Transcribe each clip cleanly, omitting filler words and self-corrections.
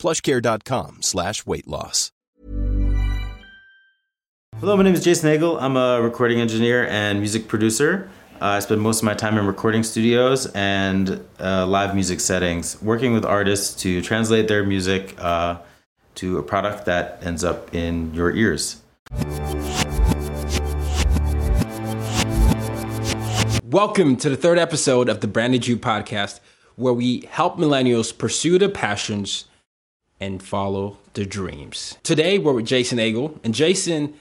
PlushCare.com/weight loss. Hello, my name is Jason Agel. I'm a recording engineer and music producer. I spend most of my time in recording studios and live music settings, working with artists to translate their music to a product that ends up in your ears. Welcome to the third episode of the Branded You Podcast, where we help millennials pursue their passions and follow their dreams. Today, we're with Jason Agel. And Jason,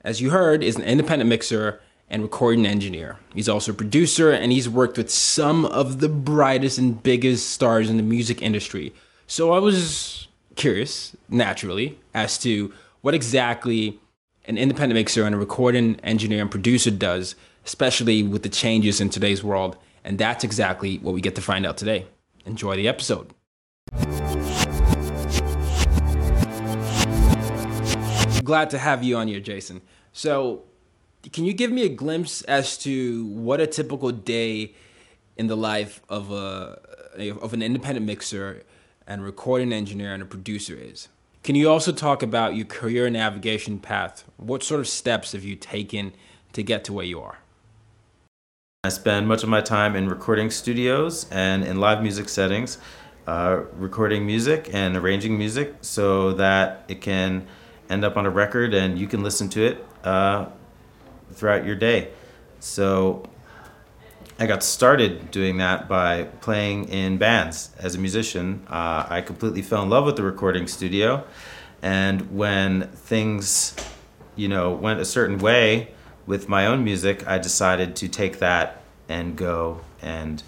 as you heard, is an independent mixer and recording engineer. He's also a producer, and he's worked with some of the brightest and biggest stars in the music industry. So I was curious, naturally, as to what exactly an independent mixer and a recording engineer and producer does, especially with the changes in today's world. And that's exactly what we get to find out today. Enjoy the episode. Glad to have you on here, Jason. So can you give me a glimpse as to what a typical day in the life of an independent mixer and recording engineer and a producer is? Can you also talk about your career navigation path? What sort of steps have you taken to get to where you are? I spend much of my time in recording studios and in live music settings, recording music and arranging music so that it can end up on a record and you can listen to it throughout your day. So I got started doing that by playing in bands as a musician. I completely fell in love with the recording studio, and when things, went a certain way with my own music, I decided to take that and go and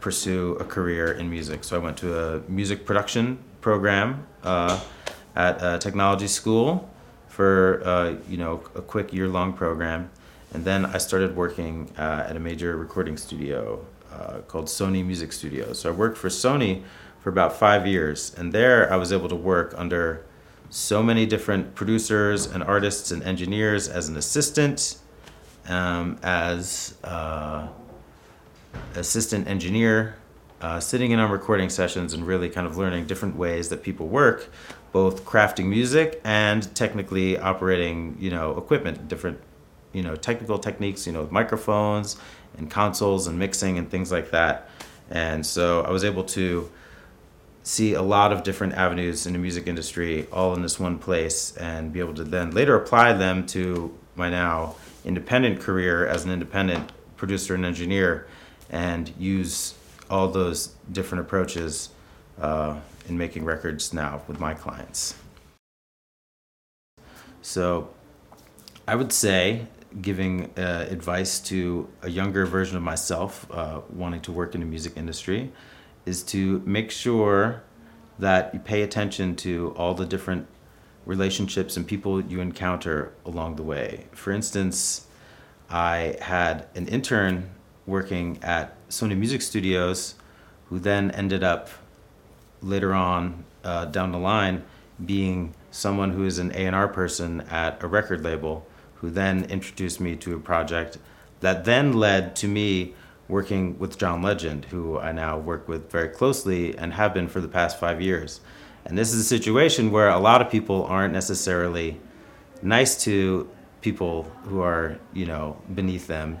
pursue a career in music. So I went to a music production program at a technology school for a quick year-long program, and then I started working at a major recording studio called Sony Music Studios. So I worked for Sony for about 5 years, and there I was able to work under so many different producers and artists and engineers as an assistant, as assistant engineer, sitting in on recording sessions and really kind of learning different ways that people work, both crafting music and technically operating, equipment, different, technical techniques, with microphones and consoles and mixing and things like that. And so I was able to see a lot of different avenues in the music industry all in this one place and be able to then later apply them to my now independent career as an independent producer and engineer and use all those different approaches in making records now with my clients. So I would say giving advice to a younger version of myself wanting to work in the music industry is to make sure that you pay attention to all the different relationships and people you encounter along the way. For instance, I had an intern working at Sony Music Studios, who then ended up later on down the line being someone who is an A&R person at a record label, who then introduced me to a project that then led to me working with John Legend, who I now work with very closely and have been for the past 5 years. And this is a situation where a lot of people aren't necessarily nice to people who are, beneath them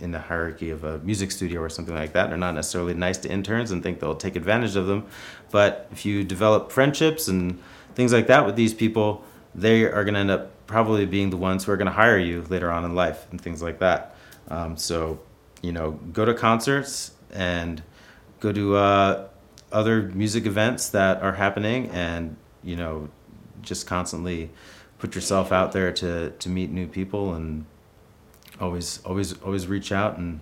in the hierarchy of a music studio or something like that. They're not necessarily nice to interns and think they'll take advantage of them. But if you develop friendships and things like that with these people, they are going to end up probably being the ones who are going to hire you later on in life and things like that. So go to concerts and go to other music events that are happening and, just constantly put yourself out there to meet new people and always reach out and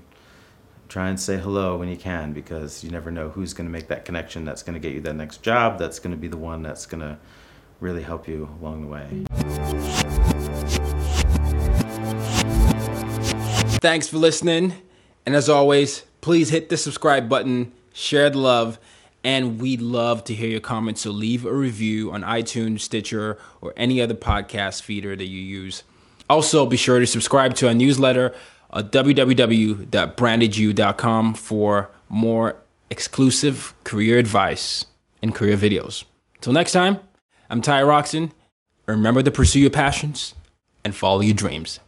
try and say hello when you can, because you never know who's going to make that connection that's going to get you that next job, that's going to be the one that's going to really help you along the way. Thanks for listening. And as always, please hit the subscribe button, share the love, and we'd love to hear your comments. So leave a review on iTunes, Stitcher, or any other podcast feeder that you use. Also, be sure to subscribe to our newsletter at www.brandedyou.com for more exclusive career advice and career videos. Till next time, I'm Ty Roxon. Remember to pursue your passions and follow your dreams.